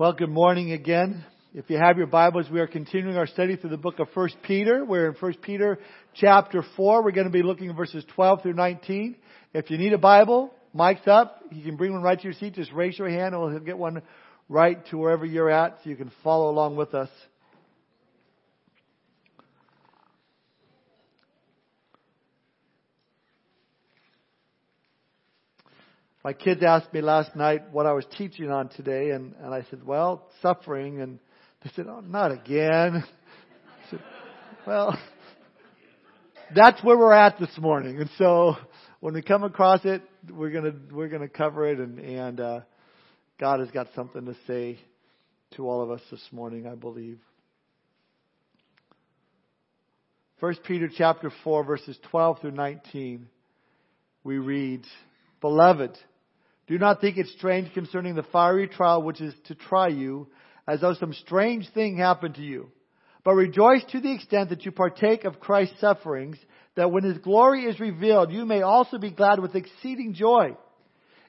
Well, good morning again. If you have your Bibles, we are continuing our study through the book of 1 Peter. We're in 1 Peter chapter 4. We're going to be looking at verses 12 through 19. If you need a Bible, mic's up. You can bring one right to your seat. Just raise your hand and we'll get one right to wherever you're at so you can follow along with us. My kids asked me last night what I was teaching on today, and I said, well, suffering. And they said, oh, not again. I said, well, that's where we're at this morning. And so when we come across it, we're gonna cover it, and God has got something to say to all of us this morning, I believe. 1 Peter chapter 4, verses 12 through 19, we read, Beloved, do not think it strange concerning the fiery trial which is to try you, as though some strange thing happened to you. But rejoice to the extent that you partake of Christ's sufferings, that when His glory is revealed, you may also be glad with exceeding joy.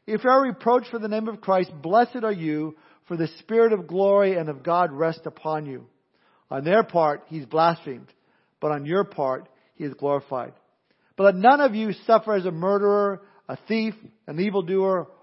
If you are reproached for the name of Christ, blessed are you, for the Spirit of glory and of God rests upon you. On their part, He is blasphemed, but on your part, He is glorified. But let none of you suffer as a murderer, a thief, an evildoer,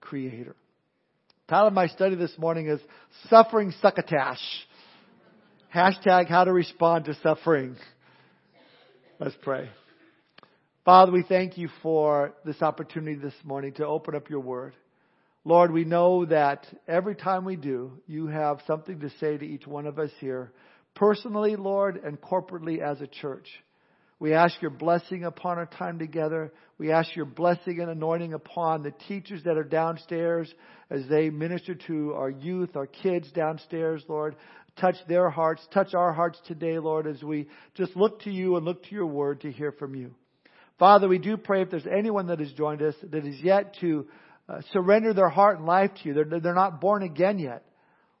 Creator. The title of my study this morning is Suffering Succotash. Hashtag how to respond to suffering. Let's pray. Father, we thank You for this opportunity this morning to open up Your Word. Lord, we know that every time we do, You have something to say to each one of us here. Personally, Lord, and corporately as a church. We ask Your blessing upon our time together. We ask Your blessing and anointing upon the teachers that are downstairs as they minister to our youth, our kids downstairs, Lord. Touch their hearts. Touch our hearts today, Lord, as we just look to You and look to Your Word to hear from You. Father, we do pray if there's anyone that has joined us that is yet to surrender their heart and life to You. They're not born again yet.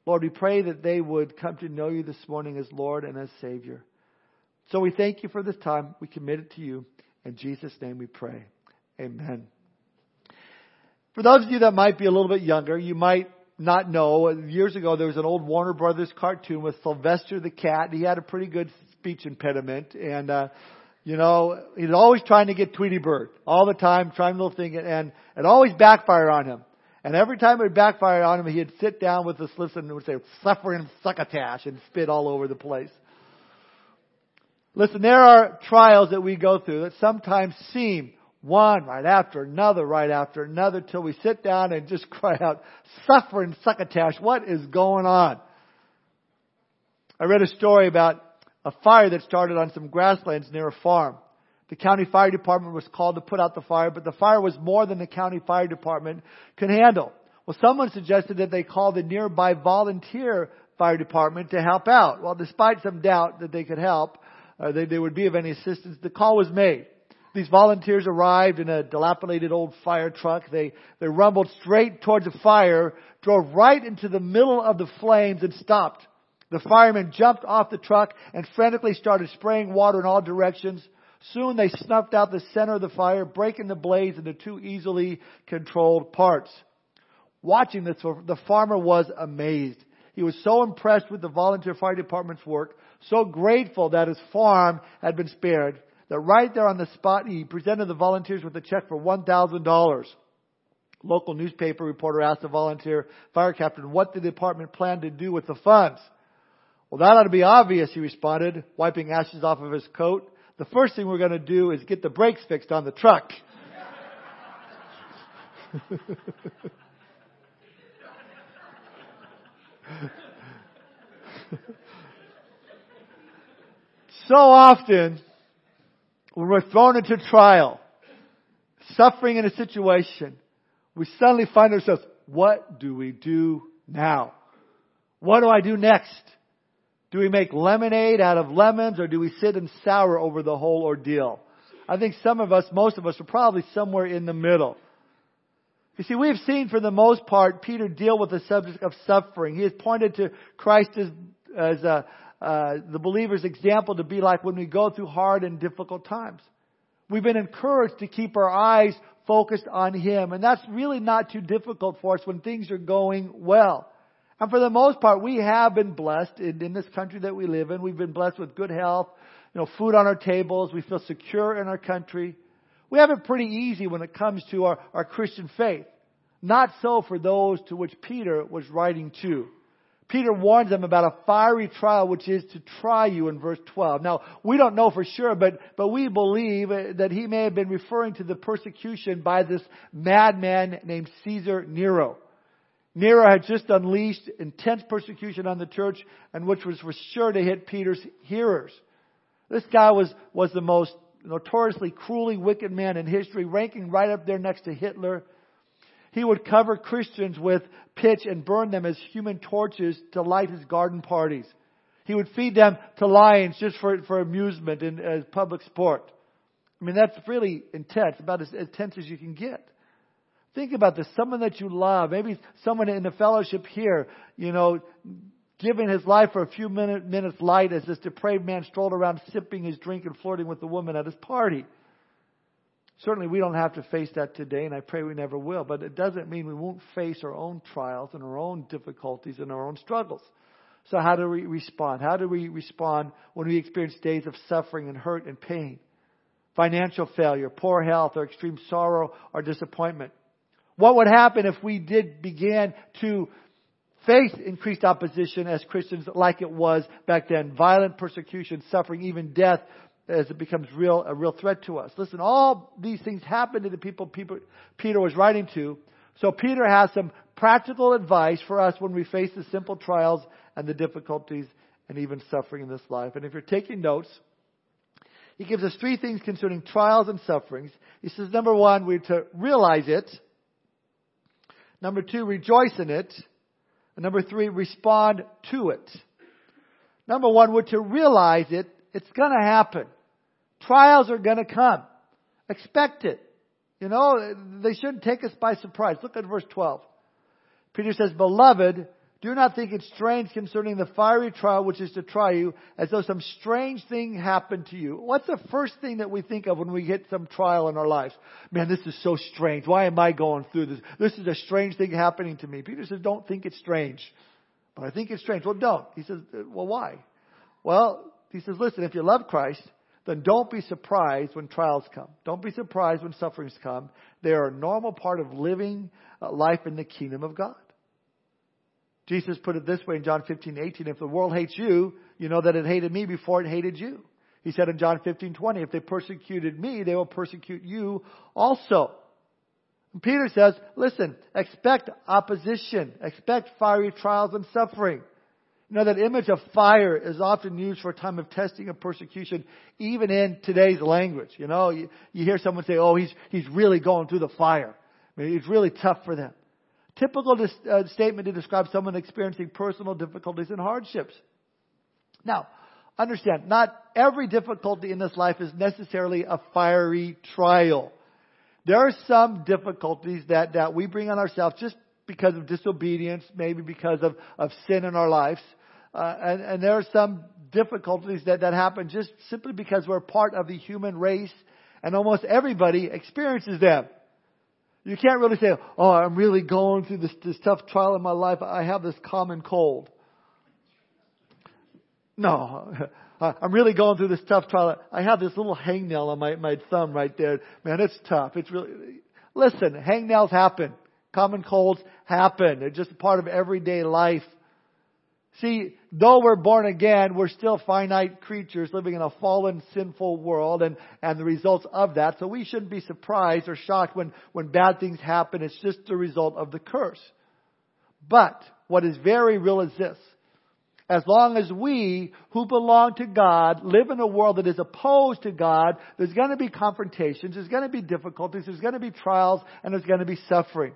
Lord, we pray that they would come to know You this morning as Lord and as Savior. So we thank You for this time. We commit it to You. In Jesus' name we pray. Amen. For those of you that might be a little bit younger, you might not know. Years ago, there was an old Warner Brothers cartoon with Sylvester the Cat. He had a pretty good speech impediment. And, he's always trying to get Tweety Bird. All the time, trying the little thing. And it always backfired on him. And every time it backfired on him, he'd sit down with the slips and would say, suffering succotash, and spit all over the place. Listen, there are trials that we go through that sometimes seem one right after another, till we sit down and just cry out, suffering succotash, what is going on? I read a story about a fire that started on some grasslands near a farm. The county fire department was called to put out the fire, but the fire was more than the county fire department could handle. Well, someone suggested that they call the nearby volunteer fire department to help out. Well, despite some doubt that they could help, they would be of any assistance, the call was made. These volunteers arrived in a dilapidated old fire truck. They rumbled straight towards the fire, drove right into the middle of the flames, and stopped. The firemen jumped off the truck and frantically started spraying water in all directions. Soon they snuffed out the center of the fire, breaking the blaze into two easily controlled parts. Watching this, the farmer was amazed. He was so impressed with the volunteer fire department's work, so grateful that his farm had been spared, that right there on the spot he presented the volunteers with a check for $1,000. Local newspaper reporter asked the volunteer fire captain what the department planned to do with the funds. Well, that ought to be obvious, he responded, wiping ashes off of his coat. The first thing we're going to do is get the brakes fixed on the truck. So often, when we're thrown into trial, suffering in a situation, we suddenly find ourselves, what do we do now? What do I do next? Do we make lemonade out of lemons, or do we sit and sour over the whole ordeal? I think some of us, most of us, are probably somewhere in the middle. You see, we've seen for the most part Peter deal with the subject of suffering. He has pointed to Christ as the believer's example to be like when we go through hard and difficult times. We've been encouraged to keep our eyes focused on Him. And that's really not too difficult for us when things are going well. And for the most part, we have been blessed in this country that we live in. We've been blessed with good health, food on our tables. We feel secure in our country. We have it pretty easy when it comes to our Christian faith. Not so for those to which Peter was writing to. Peter warns them about a fiery trial which is to try you in verse 12. Now, we don't know for sure, but we believe that he may have been referring to the persecution by this madman named Caesar Nero. Nero had just unleashed intense persecution on the church, and which was for sure to hit Peter's hearers. This guy was the most notoriously cruelly wicked man in history, ranking right up there next to Hitler. He would cover Christians with pitch and burn them as human torches to light his garden parties. He would feed them to lions just for amusement and as public sport. I mean, that's really intense, about as intense as you can get. Think about this. Someone that you love, maybe someone in the fellowship here, giving his life for a few minutes light as this depraved man strolled around sipping his drink and flirting with the woman at his party. Certainly we don't have to face that today, and I pray we never will. But it doesn't mean we won't face our own trials and our own difficulties and our own struggles. So how do we respond? How do we respond when we experience days of suffering and hurt and pain? Financial failure, poor health, or extreme sorrow or disappointment. What would happen if we began to face increased opposition as Christians like it was back then? Violent persecution, suffering, even death, as it becomes a real threat to us. Listen, all these things happen to the people Peter was writing to. So Peter has some practical advice for us when we face the simple trials and the difficulties and even suffering in this life. And if you're taking notes, he gives us three things concerning trials and sufferings. He says, number one, we're to realize it. Number two, rejoice in it. And number three, respond to it. Number one, we're to realize it. It's going to happen. Trials are going to come. Expect it. They shouldn't take us by surprise. Look at verse 12. Peter says, Beloved, do not think it strange concerning the fiery trial which is to try you, as though some strange thing happened to you. What's the first thing that we think of when we get some trial in our lives? Man, this is so strange. Why am I going through this? This is a strange thing happening to me. Peter says, don't think it's strange. But I think it's strange. Well, don't. He says, well, why? Well, he says, listen, if you love Christ, then don't be surprised when trials come. Don't be surprised when sufferings come. They are a normal part of living life in the kingdom of God. Jesus put it this way in John 15:18. If the world hates you, you know that it hated me before it hated you. He said in John 15:20, if they persecuted me, they will persecute you also. And Peter says, listen, expect opposition. Expect fiery trials and suffering. That image of fire is often used for a time of testing and persecution, even in today's language. You hear someone say, oh, he's really going through the fire. I mean, it's really tough for them. Typical statement to describe someone experiencing personal difficulties and hardships. Now, understand, not every difficulty in this life is necessarily a fiery trial. There are some difficulties that we bring on ourselves just because of disobedience, maybe because of sin in our lives. And there are some difficulties that happen just simply because we're part of the human race, and almost everybody experiences them. You can't really say, oh, I'm really going through this tough trial in my life. I have this common cold. No, I'm really going through this tough trial. I have this little hangnail on my thumb right there. Man, it's tough. It's really... Listen, hangnails happen. Common colds happen. They're just a part of everyday life. See, though we're born again, we're still finite creatures living in a fallen, sinful world and the results of that. So we shouldn't be surprised or shocked when bad things happen. It's just the result of the curse. But what is very real is this. As long as we who belong to God live in a world that is opposed to God, there's going to be confrontations, there's going to be difficulties, there's going to be trials, and there's going to be suffering.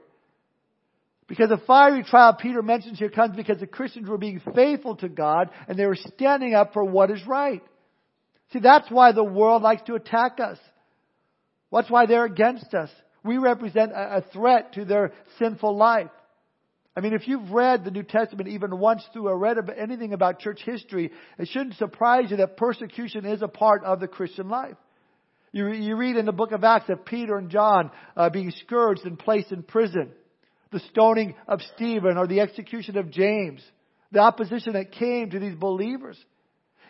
Because the fiery trial Peter mentions here comes because the Christians were being faithful to God and they were standing up for what is right. See, that's why the world likes to attack us. That's why they're against us. We represent a threat to their sinful life. I mean, if you've read the New Testament even once through or read anything about church history, it shouldn't surprise you that persecution is a part of the Christian life. You read in the book of Acts of Peter and John being scourged and placed in prison. The stoning of Stephen or the execution of James. The opposition that came to these believers.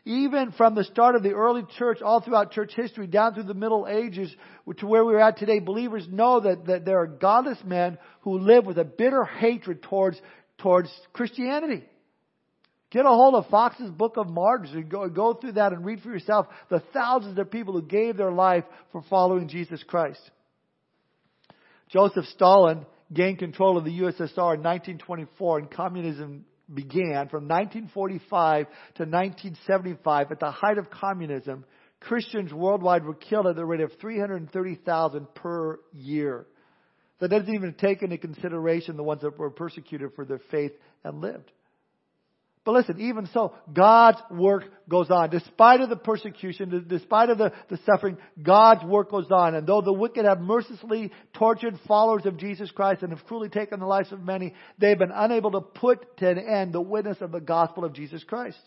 Even from the start of the early church, all throughout church history, down through the Middle Ages to where we're at today, believers know that there are godless men who live with a bitter hatred towards Christianity. Get a hold of Fox's Book of Martyrs and go through that and read for yourself the thousands of people who gave their life for following Jesus Christ. Joseph Stalin gained control of the USSR in 1924, and communism began. From 1945 to 1975, at the height of communism, Christians worldwide were killed at the rate of 330,000 per year. That doesn't even take into consideration the ones that were persecuted for their faith and lived. But listen, even so, God's work goes on. Despite of the persecution, despite of the suffering, God's work goes on. And though the wicked have mercilessly tortured followers of Jesus Christ and have cruelly taken the lives of many, they've been unable to put to an end the witness of the gospel of Jesus Christ.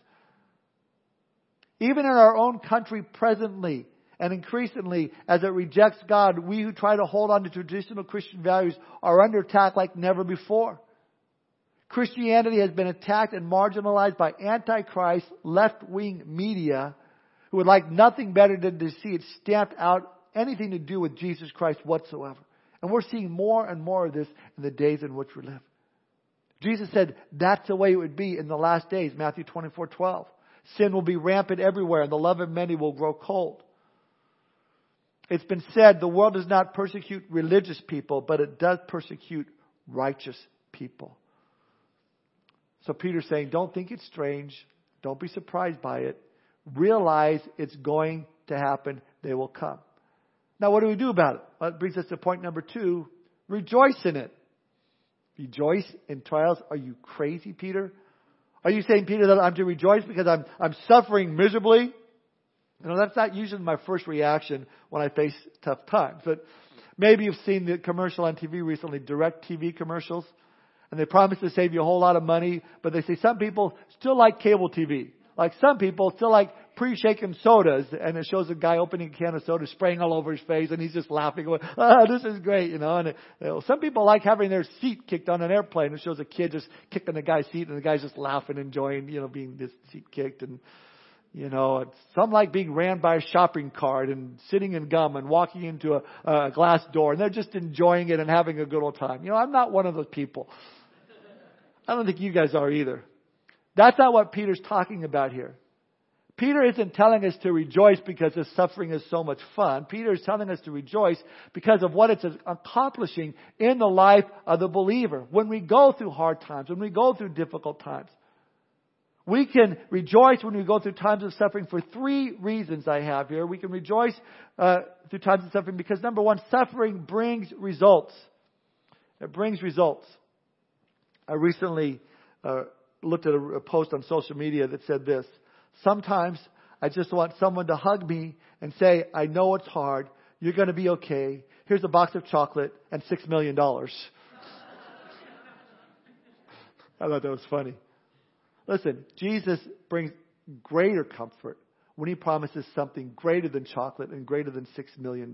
Even in our own country presently, and increasingly, as it rejects God, we who try to hold on to traditional Christian values are under attack like never before. Christianity has been attacked and marginalized by antichrist, left-wing media who would like nothing better than to see it stamped out anything to do with Jesus Christ whatsoever. And we're seeing more and more of this in the days in which we live. Jesus said that's the way it would be in the last days, Matthew 24:12. Sin will be rampant everywhere and the love of many will grow cold. It's been said the world does not persecute religious people, but it does persecute righteous people. So Peter's saying, don't think it's strange. Don't be surprised by it. Realize it's going to happen. They will come. Now, what do we do about it? Well, that brings us to point number 2. Rejoice in it. Rejoice in trials. Are you crazy, Peter? Are you saying, Peter, that I'm to rejoice because I'm suffering miserably? You know, that's not usually my first reaction when I face tough times. But maybe you've seen the commercial on TV recently, DirecTV commercials. And they promise to save you a whole lot of money, but they say some people still like cable TV. Like some people still like pre-shaken sodas, and it shows a guy opening a can of soda, spraying all over his face, and he's just laughing, going, oh, this is great, you know. And some people like having their seat kicked on an airplane. It shows a kid just kicking the guy's seat, and the guy's just laughing, enjoying, you know, being this seat kicked. And, you know, some like being ran by a shopping cart and sitting in gum and walking into a glass door, and they're just enjoying it and having a good old time. You know, I'm not one of those people. I don't think you guys are either. That's not what Peter's talking about here. Peter isn't telling us to rejoice because the suffering is so much fun. Peter is telling us to rejoice because of what it's accomplishing in the life of the believer. When we go through hard times, when we go through difficult times, we can rejoice when we go through times of suffering for 3 reasons I have here. We can rejoice through times of suffering because, number 1, suffering brings results. It brings results. I recently looked at a post on social media that said this. Sometimes I just want someone to hug me and say, I know it's hard. You're going to be okay. Here's a box of chocolate and $6 million. I thought that was funny. Listen, Jesus brings greater comfort when he promises something greater than chocolate and greater than $6 million.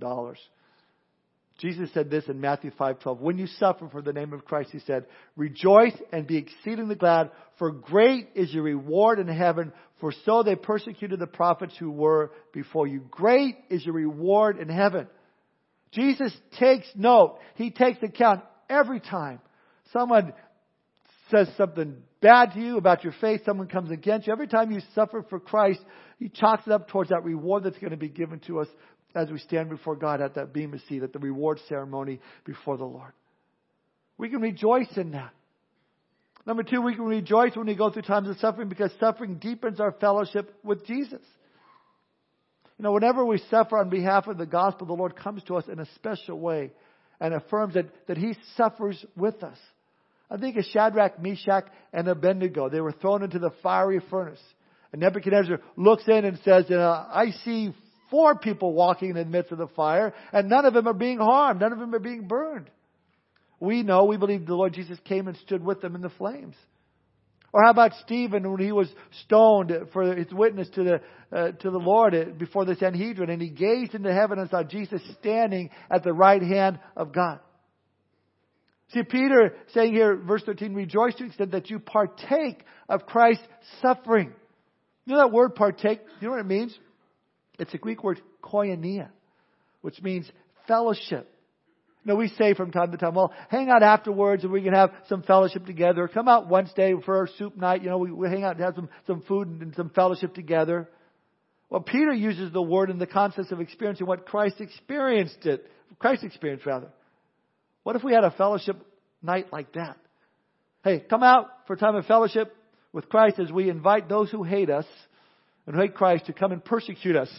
Jesus said this in Matthew 5:12. When you suffer for the name of Christ, he said, rejoice and be exceedingly glad, for great is your reward in heaven, for so they persecuted the prophets who were before you. Great is your reward in heaven. Jesus takes note. He takes account every time someone says something bad to you about your faith, someone comes against you. Every time you suffer for Christ, he chalks it up towards that reward that's going to be given to us as we stand before God at that Bema seat, at the reward ceremony before the Lord. We can rejoice in that. Number 2, we can rejoice when we go through times of suffering because suffering deepens our fellowship with Jesus. You know, whenever we suffer on behalf of the gospel, the Lord comes to us in a special way and affirms that he suffers with us. I think of Shadrach, Meshach, and Abednego. They were thrown into the fiery furnace. And Nebuchadnezzar looks in and says, I see 4 people walking in the midst of the fire, and none of them are being harmed. None of them are being burned. We believe the Lord Jesus came and stood with them in the flames. Or how about Stephen when he was stoned for his witness to the Lord before the Sanhedrin, and he gazed into heaven and saw Jesus standing at the right hand of God. See, Peter saying here, verse 13, rejoice to the extent that you partake of Christ's suffering. You know that word partake, you know what it means? It's a Greek word koinonia, which means fellowship. You know, we say from time to time, well, hang out afterwards and we can have some fellowship together. Come out Wednesday for our soup night. You know, we hang out and have some food and some fellowship together. Well, Peter uses the word in the context of experiencing what Christ experienced rather. What if we had a fellowship night like that? Hey, come out for a time of fellowship with Christ as we invite those who hate us and who hate Christ to come and persecute us.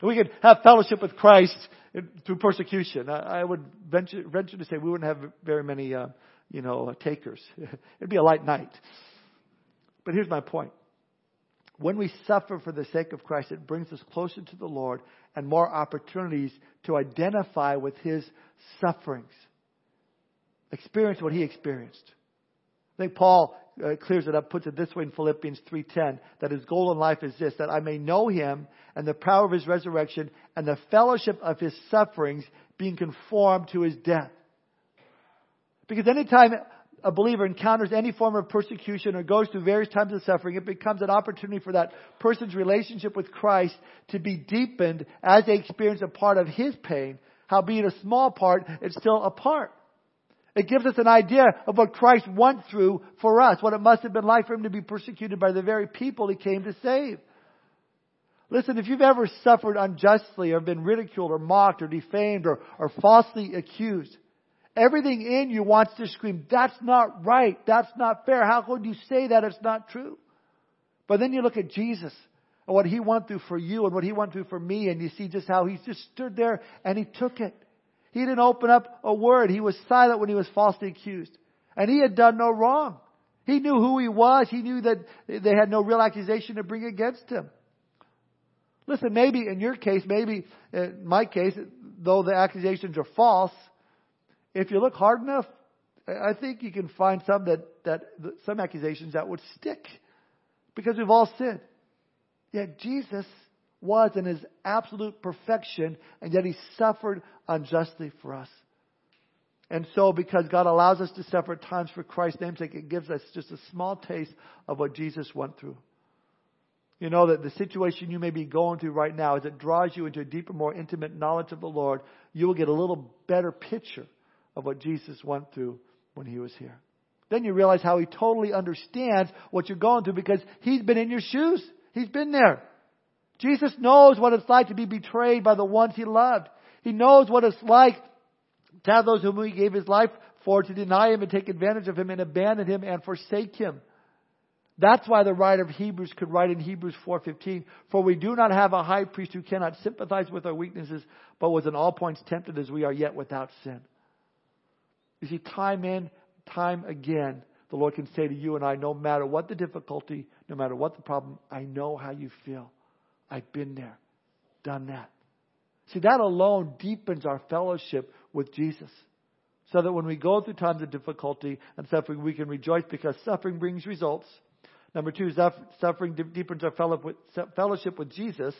And we could have fellowship with Christ through persecution. I would venture to say we wouldn't have very many, takers. It'd be a light night. But here's my point. When we suffer for the sake of Christ, it brings us closer to the Lord and more opportunities to identify with His sufferings. Experience what he experienced. I think Paul clears it up, puts it this way in Philippians 3:10, that his goal in life is this, that I may know him and the power of his resurrection and the fellowship of his sufferings, being conformed to his death. Because anytime a believer encounters any form of persecution or goes through various times of suffering, it becomes an opportunity for that person's relationship with Christ to be deepened as they experience a part of his pain. Howbeit a small part, it's still a part. It gives us an idea of what Christ went through for us, what it must have been like for him to be persecuted by the very people he came to save. Listen, if you've ever suffered unjustly or been ridiculed or mocked or defamed or falsely accused, everything in you wants to scream, that's not right, that's not fair, how could you say that, it's not true? But then you look at Jesus and what he went through for you and what he went through for me, and you see just how he just stood there and he took it. He didn't open up a word. He was silent when he was falsely accused. And he had done no wrong. He knew who he was. He knew that they had no real accusation to bring against him. Listen, maybe in your case, maybe in my case, though the accusations are false, if you look hard enough, I think you can find some accusations that would stick. Because we've all sinned. Yet Jesus was in his absolute perfection, and yet he suffered unjustly for us. And so, because God allows us to suffer at times for Christ's namesake, it gives us just a small taste of what Jesus went through. You know that the situation you may be going through right now, as it draws you into a deeper, more intimate knowledge of the Lord, you will get a little better picture of what Jesus went through when he was here. Then you realize how he totally understands what you're going through because he's been in your shoes. He's been there. Jesus knows what it's like to be betrayed by the ones he loved. He knows what it's like to have those whom he gave his life for to deny him and take advantage of him and abandon him and forsake him. That's why the writer of Hebrews could write in Hebrews 4:15, for we do not have a high priest who cannot sympathize with our weaknesses, but was in all points tempted as we are yet without sin. You see, time in, time again, the Lord can say to you and I, no matter what the difficulty, no matter what the problem, I know how you feel. I've been there, done that. See, that alone deepens our fellowship with Jesus so that when we go through times of difficulty and suffering, we can rejoice because suffering brings results. Number 2, suffering deepens our fellowship with Jesus.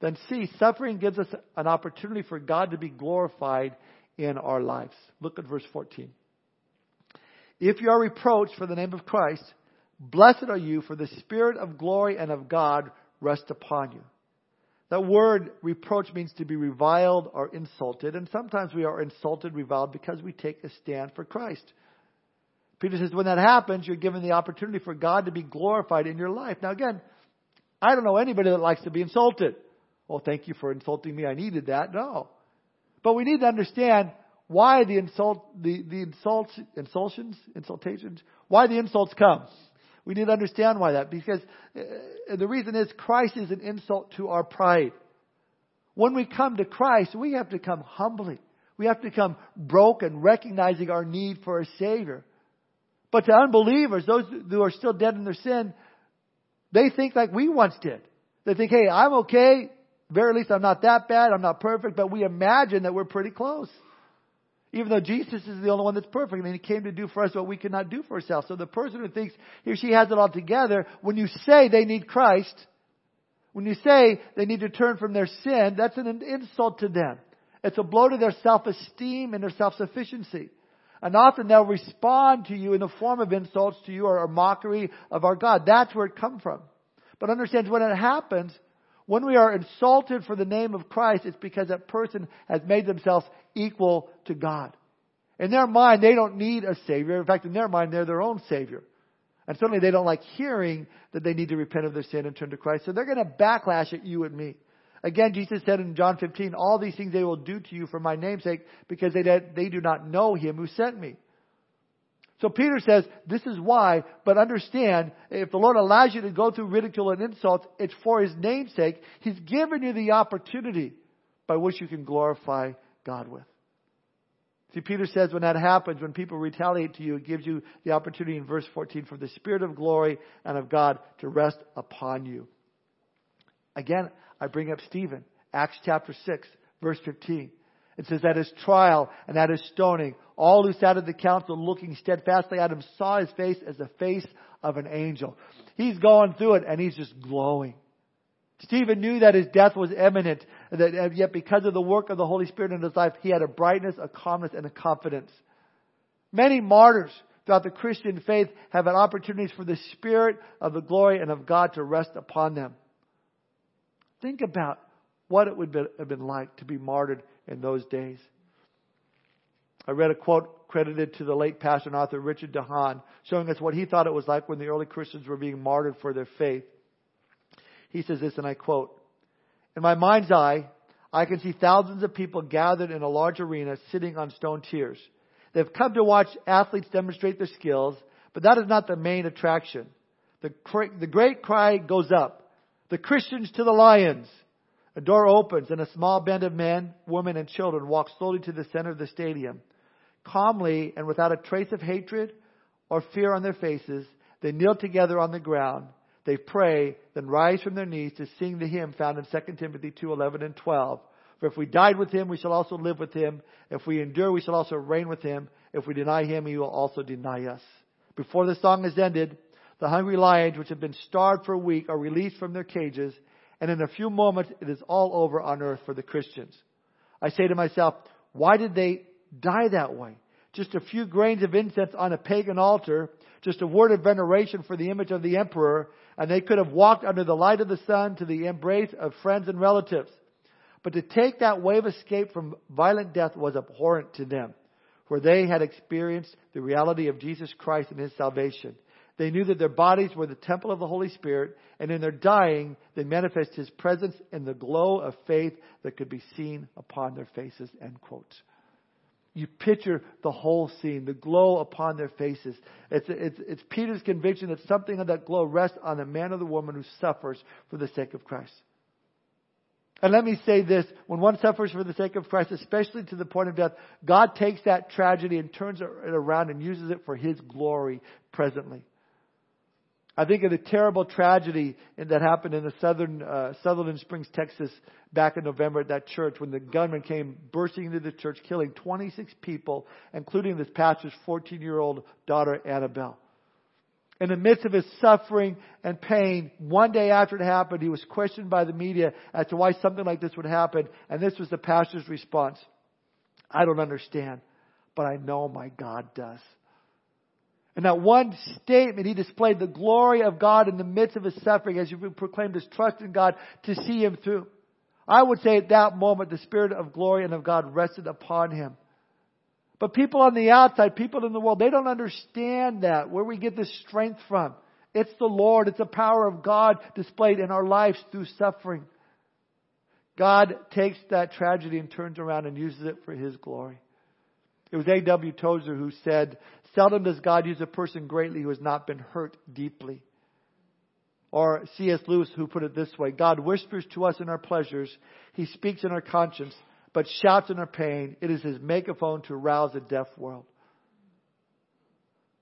Then C, suffering gives us an opportunity for God to be glorified in our lives. Look at verse 14. If you are reproached for the name of Christ, blessed are you, for the Spirit of glory and of God rest upon you. That word reproach means to be reviled or insulted, and sometimes we are insulted, reviled, because we take a stand for Christ. Peter says when that happens, you're given the opportunity for God to be glorified in your life. Now again, I don't know anybody that likes to be insulted. Oh, thank you for insulting me. I needed that. No. But we need to understand why the insults come. We need to understand why that, because the reason is Christ is an insult to our pride. When we come to Christ, we have to come humbly. We have to come broken, recognizing our need for a Savior. But to unbelievers, those who are still dead in their sin, they think like we once did. They think, hey, I'm okay. At the very least, I'm not that bad. I'm not perfect. But we imagine that we're pretty close. Even though Jesus is the only one that's perfect. I mean, He came to do for us what we could not do for ourselves. So the person who thinks he or she has it all together, when you say they need Christ, when you say they need to turn from their sin, that's an insult to them. It's a blow to their self-esteem and their self-sufficiency. And often they'll respond to you in the form of insults to you or mockery of our God. That's where it comes from. But understand, when it happens, when we are insulted for the name of Christ, it's because that person has made themselves equal to God. In their mind, they don't need a Savior. In fact, in their mind, they're their own Savior. And certainly they don't like hearing that they need to repent of their sin and turn to Christ. So they're going to backlash at you and me. Again, Jesus said in John 15, all these things they will do to you for my name's sake, because they do not know him who sent me. So Peter says, this is why, but understand, if the Lord allows you to go through ridicule and insults, it's for his name's sake. He's given you the opportunity by which you can glorify God with. See, Peter says when that happens, when people retaliate to you, it gives you the opportunity in verse 14 for the Spirit of glory and of God to rest upon you. Again, I bring up Stephen, Acts chapter 6, verse 15. It says, at his trial and at his stoning, all who sat at the council looking steadfastly at him saw his face as the face of an angel. He's going through it and he's just glowing. Stephen knew that his death was imminent, and yet because of the work of the Holy Spirit in his life, he had a brightness, a calmness, and a confidence. Many martyrs throughout the Christian faith have had opportunities for the Spirit of the glory and of God to rest upon them. Think about what it would have been like to be martyred in those days. I read a quote credited to the late pastor and author Richard DeHaan, showing us what he thought it was like when the early Christians were being martyred for their faith. He says this, and I quote, "In my mind's eye, I can see thousands of people gathered in a large arena sitting on stone tiers. They've come to watch athletes demonstrate their skills, but that is not the main attraction. The great cry goes up, the Christians to the lions. A door opens and a small band of men, women, and children walk slowly to the center of the stadium. Calmly and without a trace of hatred or fear on their faces, they kneel together on the ground. They pray, then rise from their knees to sing the hymn found in 2 Timothy 2:11 and 12. For if we died with him, we shall also live with him. If we endure, we shall also reign with him. If we deny him, he will also deny us." Before the song is ended, the hungry lions, which have been starved for a week, are released from their cages, and in a few moments, it is all over on earth for the Christians. I say to myself, why did they die that way? Just a few grains of incense on a pagan altar, just a word of veneration for the image of the emperor, and they could have walked under the light of the sun to the embrace of friends and relatives. But to take that way of escape from violent death was abhorrent to them, for they had experienced the reality of Jesus Christ and his salvation. They knew that their bodies were the temple of the Holy Spirit, and in their dying, they manifest his presence in the glow of faith that could be seen upon their faces, end quote. You picture the whole scene, the glow upon their faces. It's Peter's conviction that something of that glow rests on the man or the woman who suffers for the sake of Christ. And let me say this, when one suffers for the sake of Christ, especially to the point of death, God takes that tragedy and turns it around and uses it for his glory presently. I think of the terrible tragedy that happened in the Sutherland Springs, Texas, back in November at that church when the gunman came bursting into the church, killing 26 people, including this pastor's 14-year-old daughter, Annabelle. In the midst of his suffering and pain, one day after it happened, he was questioned by the media as to why something like this would happen, and this was the pastor's response. "I don't understand, but I know my God does." In that one statement, he displayed the glory of God in the midst of his suffering as he proclaimed his trust in God to see him through. I would say at that moment, the Spirit of glory and of God rested upon him. But people on the outside, people in the world, they don't understand that, where we get this strength from. It's the Lord. It's the power of God displayed in our lives through suffering. God takes that tragedy and turns around and uses it for his glory. It was A.W. Tozer who said, "Seldom does God use a person greatly who has not been hurt deeply." Or C.S. Lewis who put it this way, "God whispers to us in our pleasures. He speaks in our conscience, but shouts in our pain. It is his megaphone to rouse a deaf world."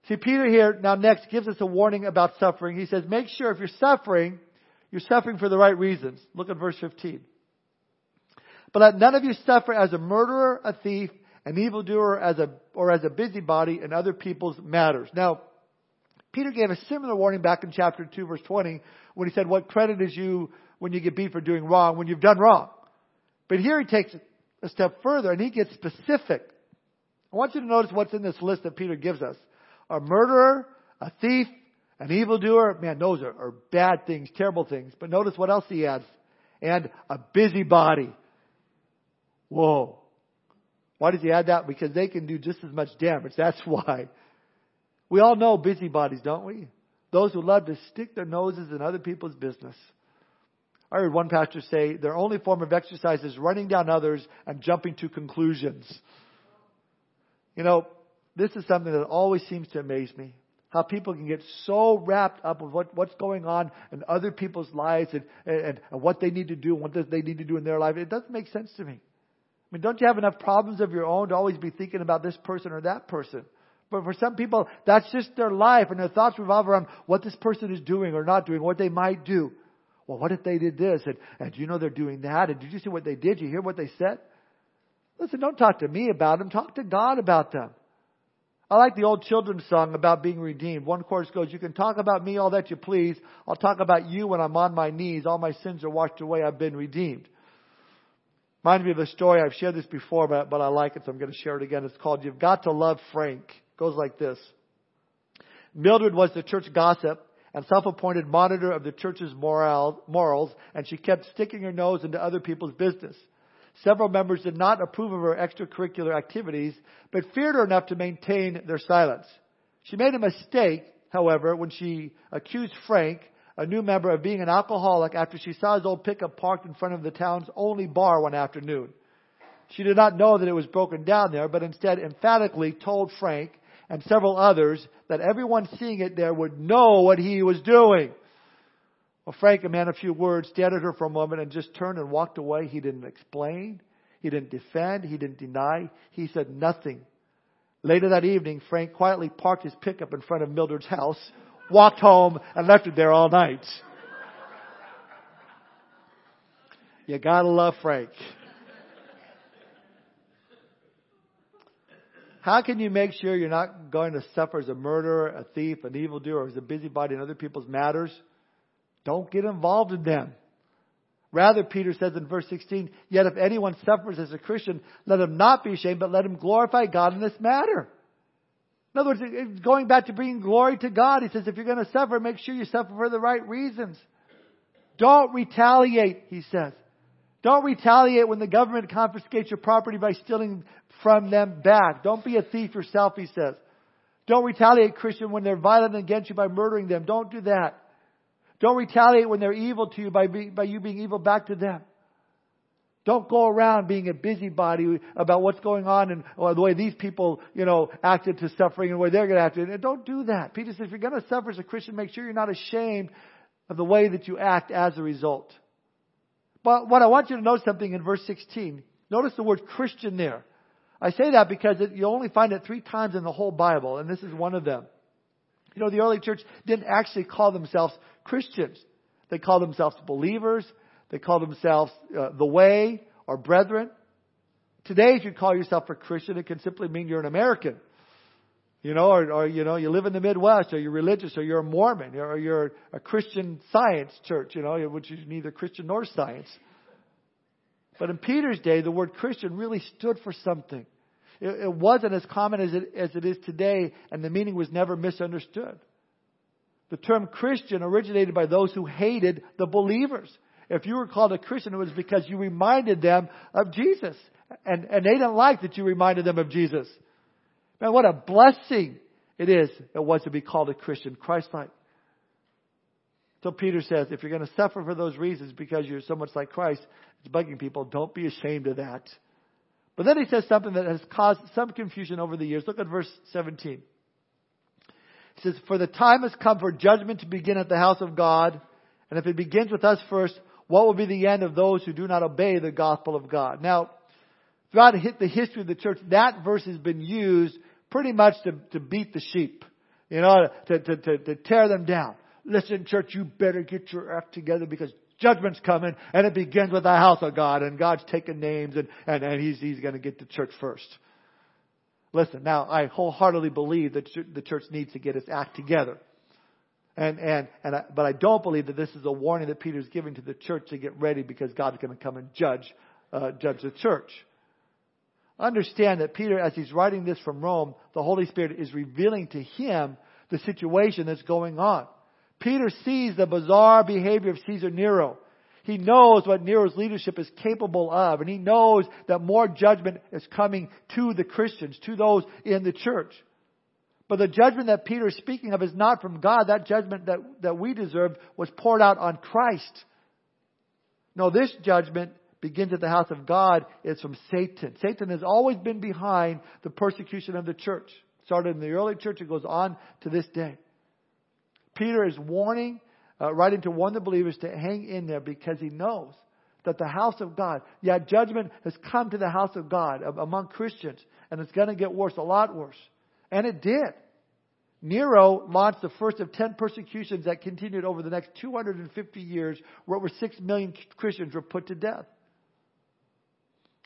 See, Peter here now next gives us a warning about suffering. He says, make sure if you're suffering for the right reasons. Look at verse 15. But let none of you suffer as a murderer, a thief, an evildoer, or as a busybody in other people's matters. Now, Peter gave a similar warning back in chapter 2, verse 20, when he said, what credit is you when you get beat for doing wrong, when you've done wrong? But here he takes a step further, and he gets specific. I want you to notice what's in this list that Peter gives us. A murderer, a thief, an evildoer. Man, those are bad things, terrible things. But notice what else he adds. And a busybody. Whoa. Why does he add that? Because they can do just as much damage. That's why. We all know busybodies, don't we? Those who love to stick their noses in other people's business. I heard one pastor say, their only form of exercise is running down others and jumping to conclusions. You know, this is something that always seems to amaze me. How people can get so wrapped up with what's going on in other people's lives and what they need to do and what they need to do in their life. It doesn't make sense to me. I mean, don't you have enough problems of your own to always be thinking about this person or that person? But for some people, that's just their life, and their thoughts revolve around what this person is doing or not doing, what they might do. Well, what if they did this? And do you know they're doing that? And did you see what they did? You hear what they said? Listen, don't talk to me about them. Talk to God about them. I like the old children's song about being redeemed. One chorus goes, you can talk about me all that you please. I'll talk about you when I'm on my knees. All my sins are washed away. I've been redeemed. Reminds me of a story. I've shared this before, but I like it, so I'm going to share it again. It's called You've Got to Love Frank. It goes like this. Mildred was the church gossip and self-appointed monitor of the church's morals, and she kept sticking her nose into other people's business. Several members did not approve of her extracurricular activities, but feared her enough to maintain their silence. She made a mistake, however, when she accused Frank, a new member, of being an alcoholic after she saw his old pickup parked in front of the town's only bar one afternoon. She did not know that it was broken down there, but instead emphatically told Frank and several others that everyone seeing it there would know what he was doing. Well, Frank, a man of few words, stared at her for a moment and just turned and walked away. He didn't explain. He didn't defend. He didn't deny. He said nothing. Later that evening, Frank quietly parked his pickup in front of Mildred's house, walked home, and left her there all night. You gotta love Frank. How can you make sure you're not going to suffer as a murderer, a thief, an evildoer, as a busybody in other people's matters? Don't get involved in them. Rather, Peter says in verse 16, yet if anyone suffers as a Christian, let him not be ashamed, but let him glorify God in this matter. In other words, going back to bringing glory to God, he says, if you're going to suffer, make sure you suffer for the right reasons. Don't retaliate, he says. Don't retaliate when the government confiscates your property by stealing from them back. Don't be a thief yourself, he says. Don't retaliate, Christian, when they're violent against you by murdering them. Don't do that. Don't retaliate when they're evil to you by you being evil back to them. Don't go around being a busybody about what's going on and or the way these people, you know, acted to suffering and the way they're going to act. And don't do that. Peter says, if you're going to suffer as a Christian, make sure you're not ashamed of the way that you act as a result. But what I want you to notice something in verse 16. Notice the word Christian there. I say that because you only find it 3 times in the whole Bible, and this is one of them. You know, the early church didn't actually call themselves Christians. They called themselves believers. They called themselves the way or brethren. Today, if you call yourself a Christian, it can simply mean you're an American. You know, or you know, you live in the Midwest, or you're religious, or you're a Mormon, or you're a Christian Science church, you know, which is neither Christian nor Science. But in Peter's day, the word Christian really stood for something. It wasn't as common as it is today, and the meaning was never misunderstood. The term Christian originated by those who hated the believers. If you were called a Christian, it was because you reminded them of Jesus. And they didn't like that you reminded them of Jesus. Man, what a blessing it was to be called a Christian, Christ-like. So Peter says, if you're going to suffer for those reasons because you're so much like Christ, it's bugging people, don't be ashamed of that. But then he says something that has caused some confusion over the years. Look at verse 17. He says, for the time has come for judgment to begin at the house of God. And if it begins with us first, what will be the end of those who do not obey the gospel of God? Now, throughout the history of the church, that verse has been used pretty much to beat the sheep. you know, to tear them down. Listen, church, you better get your act together because judgment's coming, and it begins with the house of God, and God's taking names, and He's going to get the church first. Listen, now I wholeheartedly believe that the church needs to get its act together, but I don't believe that this is a warning that Peter's giving to the church to get ready because God's going to come and judge the church. Understand that Peter, as he's writing this from Rome, the Holy Spirit is revealing to him the situation that's going on. Peter sees the bizarre behavior of Caesar Nero. He knows what Nero's leadership is capable of, and he knows that more judgment is coming to the Christians, to those in the church. But the judgment that Peter is speaking of is not from God. That judgment that we deserved was poured out on Christ. No, this judgment begins at the house of God. It's from Satan. Satan has always been behind the persecution of the church. It started in the early church. It goes on to this day. Peter is warning, writing to warn the believers to hang in there because he knows that the house of God, judgment has come to the house of God among Christians, and it's going to get worse, a lot worse. And it did. Nero launched the first of 10 persecutions that continued over the next 250 years, where over 6 million Christians were put to death.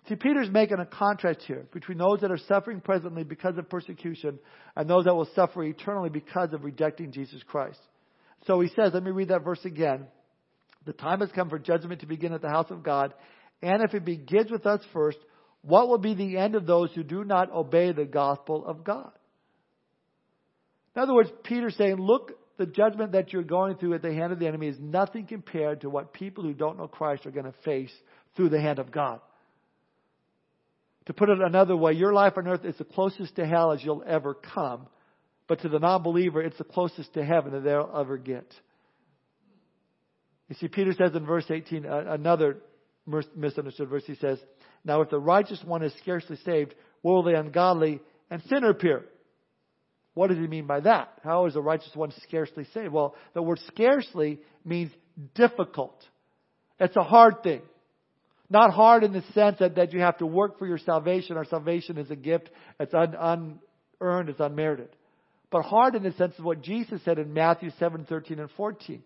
See, Peter's making a contrast here between those that are suffering presently because of persecution and those that will suffer eternally because of rejecting Jesus Christ. So he says, let me read that verse again. The time has come for judgment to begin at the house of God. And if it begins with us first, what will be the end of those who do not obey the gospel of God? In other words, Peter's saying, look, the judgment that you're going through at the hand of the enemy is nothing compared to what people who don't know Christ are going to face through the hand of God. To put it another way, your life on earth is the closest to hell as you'll ever come. But to the non-believer, it's the closest to heaven that they'll ever get. You see, Peter says in verse 18, another misunderstood verse, he says, now if the righteous one is scarcely saved, will the ungodly and sinner appear? What does he mean by that? How is the righteous one scarcely saved? Well, the word scarcely means difficult. It's a hard thing. Not hard in the sense that you have to work for your salvation. Our salvation is a gift. It's unearned. It's unmerited. But hard in the sense of what Jesus said in Matthew 7:13 and 14.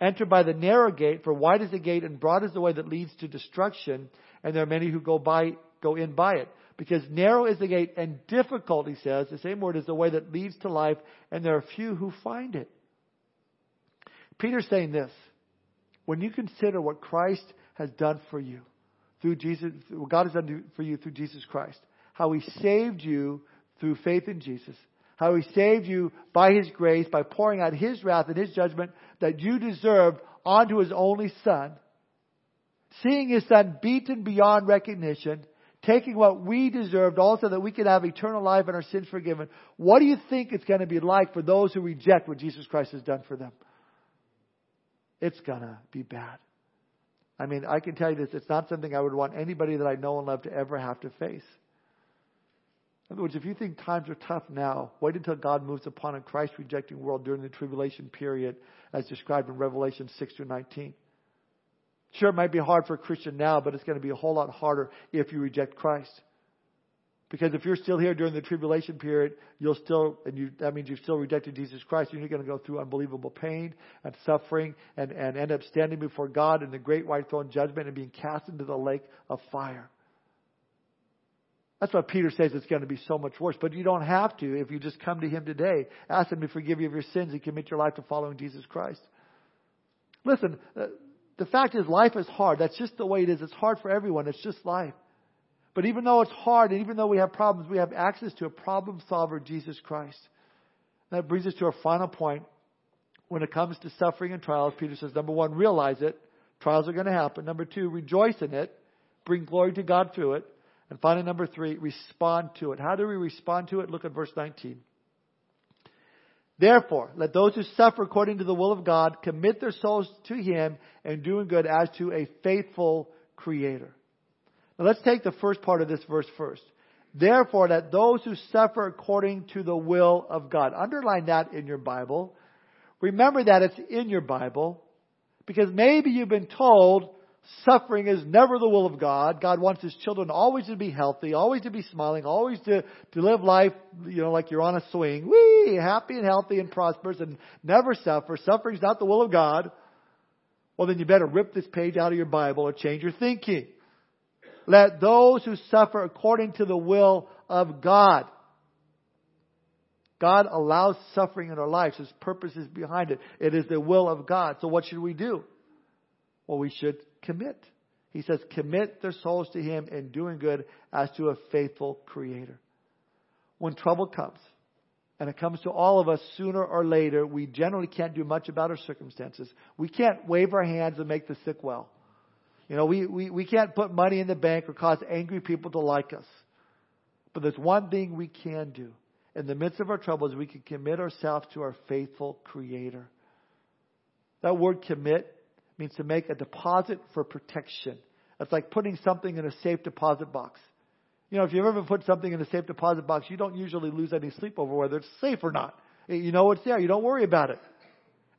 Enter by the narrow gate, for wide is the gate and broad is the way that leads to destruction. And there are many who go in by it. Because narrow is the gate and difficult, he says, the same word, is the way that leads to life. And there are few who find it. Peter's saying this. When you consider what Christ has done for you through Jesus, what God has done for you through Jesus Christ, how He saved you through faith in Jesus, how He saved you by His grace, by pouring out His wrath and His judgment that you deserved onto His only Son, seeing His Son beaten beyond recognition, taking what we deserved also that we could have eternal life and our sins forgiven. What do you think it's going to be like for those who reject what Jesus Christ has done for them? It's going to be bad. I mean, I can tell you this. It's not something I would want anybody that I know and love to ever have to face. In other words, if you think times are tough now, wait until God moves upon a Christ-rejecting world during the tribulation period as described in Revelation 6 through 19. Sure, it might be hard for a Christian now, but it's going to be a whole lot harder if you reject Christ. Because if you're still here during the tribulation period, that means you've still rejected Jesus Christ, and you're going to go through unbelievable pain and suffering and end up standing before God in the great white throne judgment and being cast into the lake of fire. That's why Peter says it's going to be so much worse. But you don't have to if you just come to Him today. Ask Him to forgive you of your sins and commit your life to following Jesus Christ. Listen, the fact is life is hard. That's just the way it is. It's hard for everyone. It's just life. But even though it's hard, and even though we have problems, we have access to a problem solver, Jesus Christ. And that brings us to our final point. When it comes to suffering and trials, Peter says, number one, realize it. Trials are going to happen. Number two, rejoice in it. Bring glory to God through it. And finally, number three, respond to it. How do we respond to it? Look at verse 19. Therefore, let those who suffer according to the will of God commit their souls to Him and doing good as to a faithful Creator. Now, let's take the first part of this verse first. Therefore, let those who suffer according to the will of God. Underline that in your Bible. Remember that it's in your Bible because maybe you've been told, Suffering is never the will of God. God wants His children always to be healthy, always to be smiling, always to live life, like you're on a swing. Whee! Happy and healthy and prosperous and never suffer. Suffering's not the will of God. Well, then you better rip this page out of your Bible or change your thinking. Let those who suffer according to the will of God. God allows suffering in our lives. His purpose is behind it. It is the will of God. So what should we do? Well, we should commit. He says, commit their souls to Him in doing good as to a faithful Creator. When trouble comes, and it comes to all of us sooner or later, we generally can't do much about our circumstances. We can't wave our hands and make the sick well. We can't put money in the bank or cause angry people to like us. But there's one thing we can do. In the midst of our troubles, we can commit ourselves to our faithful Creator. That word commit means to make a deposit for protection. It's like putting something in a safe deposit box. If you've ever put something in a safe deposit box, you don't usually lose any sleep over whether it's safe or not. You know it's there. You don't worry about it.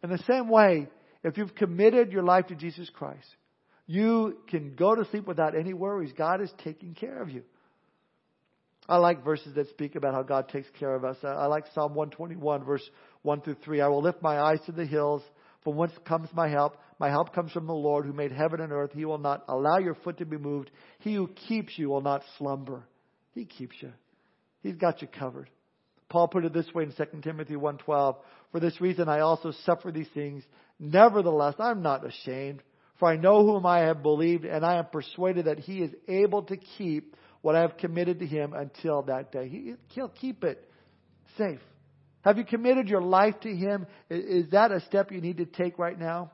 In the same way, if you've committed your life to Jesus Christ, you can go to sleep without any worries. God is taking care of you. I like verses that speak about how God takes care of us. I like Psalm 121, verse 1 through 3. I will lift my eyes to the hills, from whence comes my help. My help comes from the Lord who made heaven and earth. He will not allow your foot to be moved. He who keeps you will not slumber. He keeps you. He's got you covered. Paul put it this way in 2 Timothy 1:12. For this reason I also suffer these things. Nevertheless, I'm not ashamed. For I know whom I have believed, and I am persuaded that He is able to keep what I have committed to Him until that day. He'll keep it safe. Have you committed your life to Him? Is that a step you need to take right now?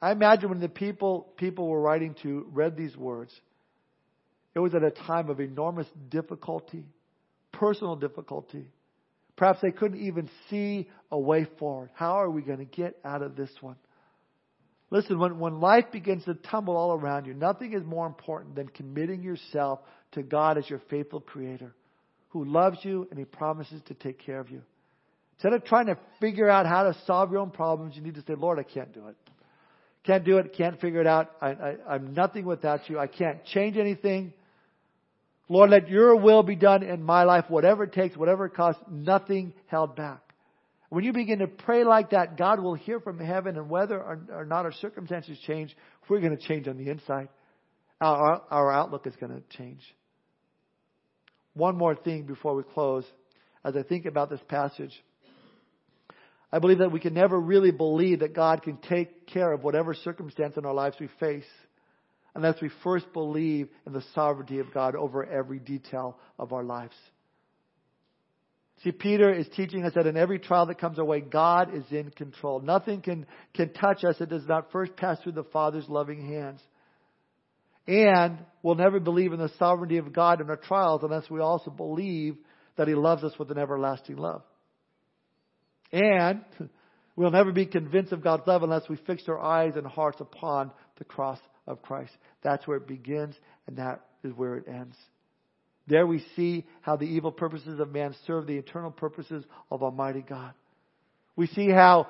I imagine when the people were writing to read these words, it was at a time of enormous difficulty, personal difficulty. Perhaps they couldn't even see a way forward. How are we going to get out of this one? Listen, when life begins to tumble all around you, nothing is more important than committing yourself to God as your faithful Creator, who loves you and He promises to take care of you. Instead of trying to figure out how to solve your own problems, you need to say, Lord, I can't do it. Can't do it. Can't figure it out. I'm nothing without You. I can't change anything. Lord, let Your will be done in my life, whatever it takes, whatever it costs, nothing held back. When you begin to pray like that, God will hear from heaven, and whether or not our circumstances change, we're going to change on the inside. Our outlook is going to change. One more thing before we close. As I think about this passage, I believe that we can never really believe that God can take care of whatever circumstance in our lives we face unless we first believe in the sovereignty of God over every detail of our lives. See, Peter is teaching us that in every trial that comes our way, God is in control. Nothing can touch us that does not first pass through the Father's loving hands. And we'll never believe in the sovereignty of God in our trials unless we also believe that He loves us with an everlasting love. And we'll never be convinced of God's love unless we fix our eyes and hearts upon the cross of Christ. That's where it begins, and that is where it ends. There we see how the evil purposes of man serve the eternal purposes of Almighty God. We see how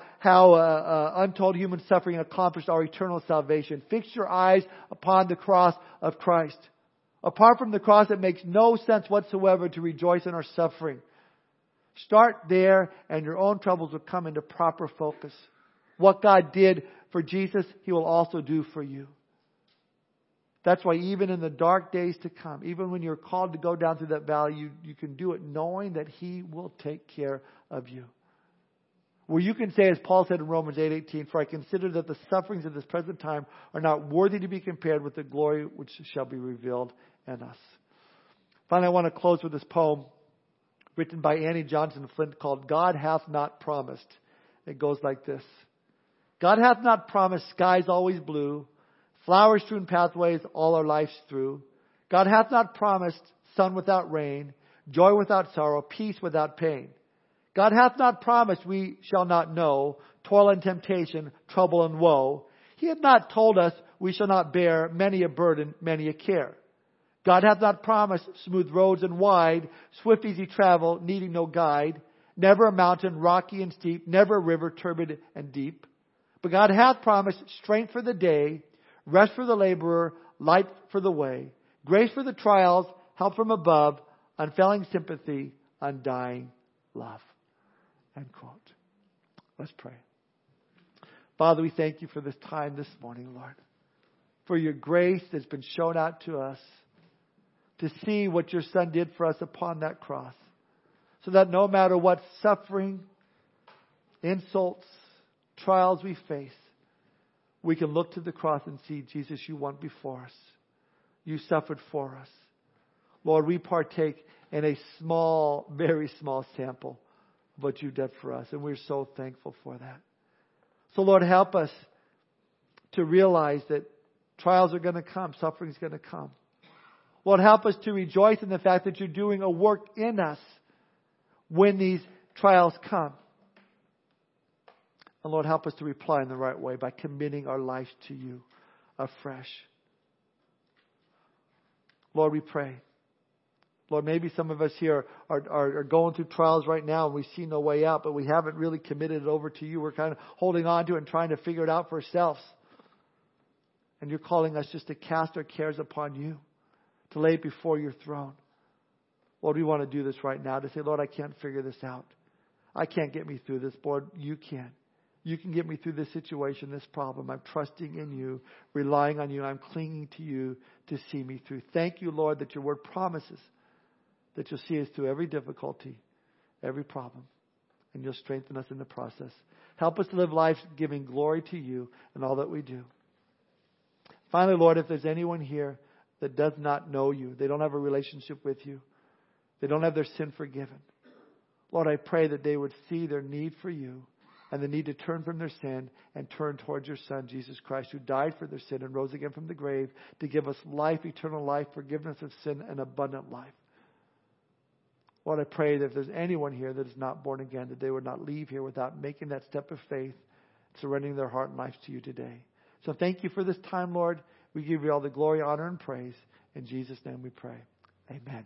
untold human suffering accomplished our eternal salvation. Fix your eyes upon the cross of Christ. Apart from the cross, it makes no sense whatsoever to rejoice in our suffering. Start there, and your own troubles will come into proper focus. What God did for Jesus, He will also do for you. That's why even in the dark days to come, even when you're called to go down through that valley, you can do it knowing that He will take care of you. Where you can say, as Paul said in Romans 8:18, for I consider that the sufferings of this present time are not worthy to be compared with the glory which shall be revealed in us. Finally, I want to close with this poem written by Annie Johnson Flint called God Hath Not Promised. It goes like this. God hath not promised skies always blue, flower-strewn pathways all our lives through. God hath not promised sun without rain, joy without sorrow, peace without pain. God hath not promised we shall not know, toil and temptation, trouble and woe. He hath not told us we shall not bear many a burden, many a care. God hath not promised smooth roads and wide, swift easy travel, needing no guide. Never a mountain, rocky and steep, never a river, turbid and deep. But God hath promised strength for the day, rest for the laborer, light for the way, grace for the trials, help from above, unfailing sympathy, undying love." End quote. Let's pray. Father, we thank you for this time this morning, Lord, for your grace that's been shown out to us to see what your Son did for us upon that cross, so that no matter what suffering, insults, trials we face, we can look to the cross and see, Jesus, you went before us. You suffered for us. Lord, we partake in a small, very small sample of what you did for us, and we're so thankful for that. So Lord, help us to realize that trials are going to come, suffering is going to come. Lord, help us to rejoice in the fact that you're doing a work in us when these trials come. And Lord, help us to reply in the right way by committing our lives to you afresh. Lord, we pray. Lord, maybe some of us here are going through trials right now and we see no way out, but we haven't really committed it over to you. We're kind of holding on to it and trying to figure it out for ourselves. And you're calling us just to cast our cares upon you, to lay it before your throne. Lord, we want to do this right now, to say, Lord, I can't figure this out. I can't get me through this. Lord, you can. You can get me through this situation, this problem. I'm trusting in you, relying on you. I'm clinging to you to see me through. Thank you, Lord, that your word promises that you'll see us through every difficulty, every problem, and you'll strengthen us in the process. Help us to live life giving glory to you in all that we do. Finally, Lord, if there's anyone here that does not know you, they don't have a relationship with you, they don't have their sin forgiven, Lord, I pray that they would see their need for you and the need to turn from their sin and turn towards your Son, Jesus Christ, who died for their sin and rose again from the grave to give us life, eternal life, forgiveness of sin, and abundant life. Lord, I pray that if there's anyone here that is not born again, that they would not leave here without making that step of faith, surrendering their heart and life to you today. So thank you for this time, Lord. We give you all the glory, honor, and praise. In Jesus' name we pray. Amen.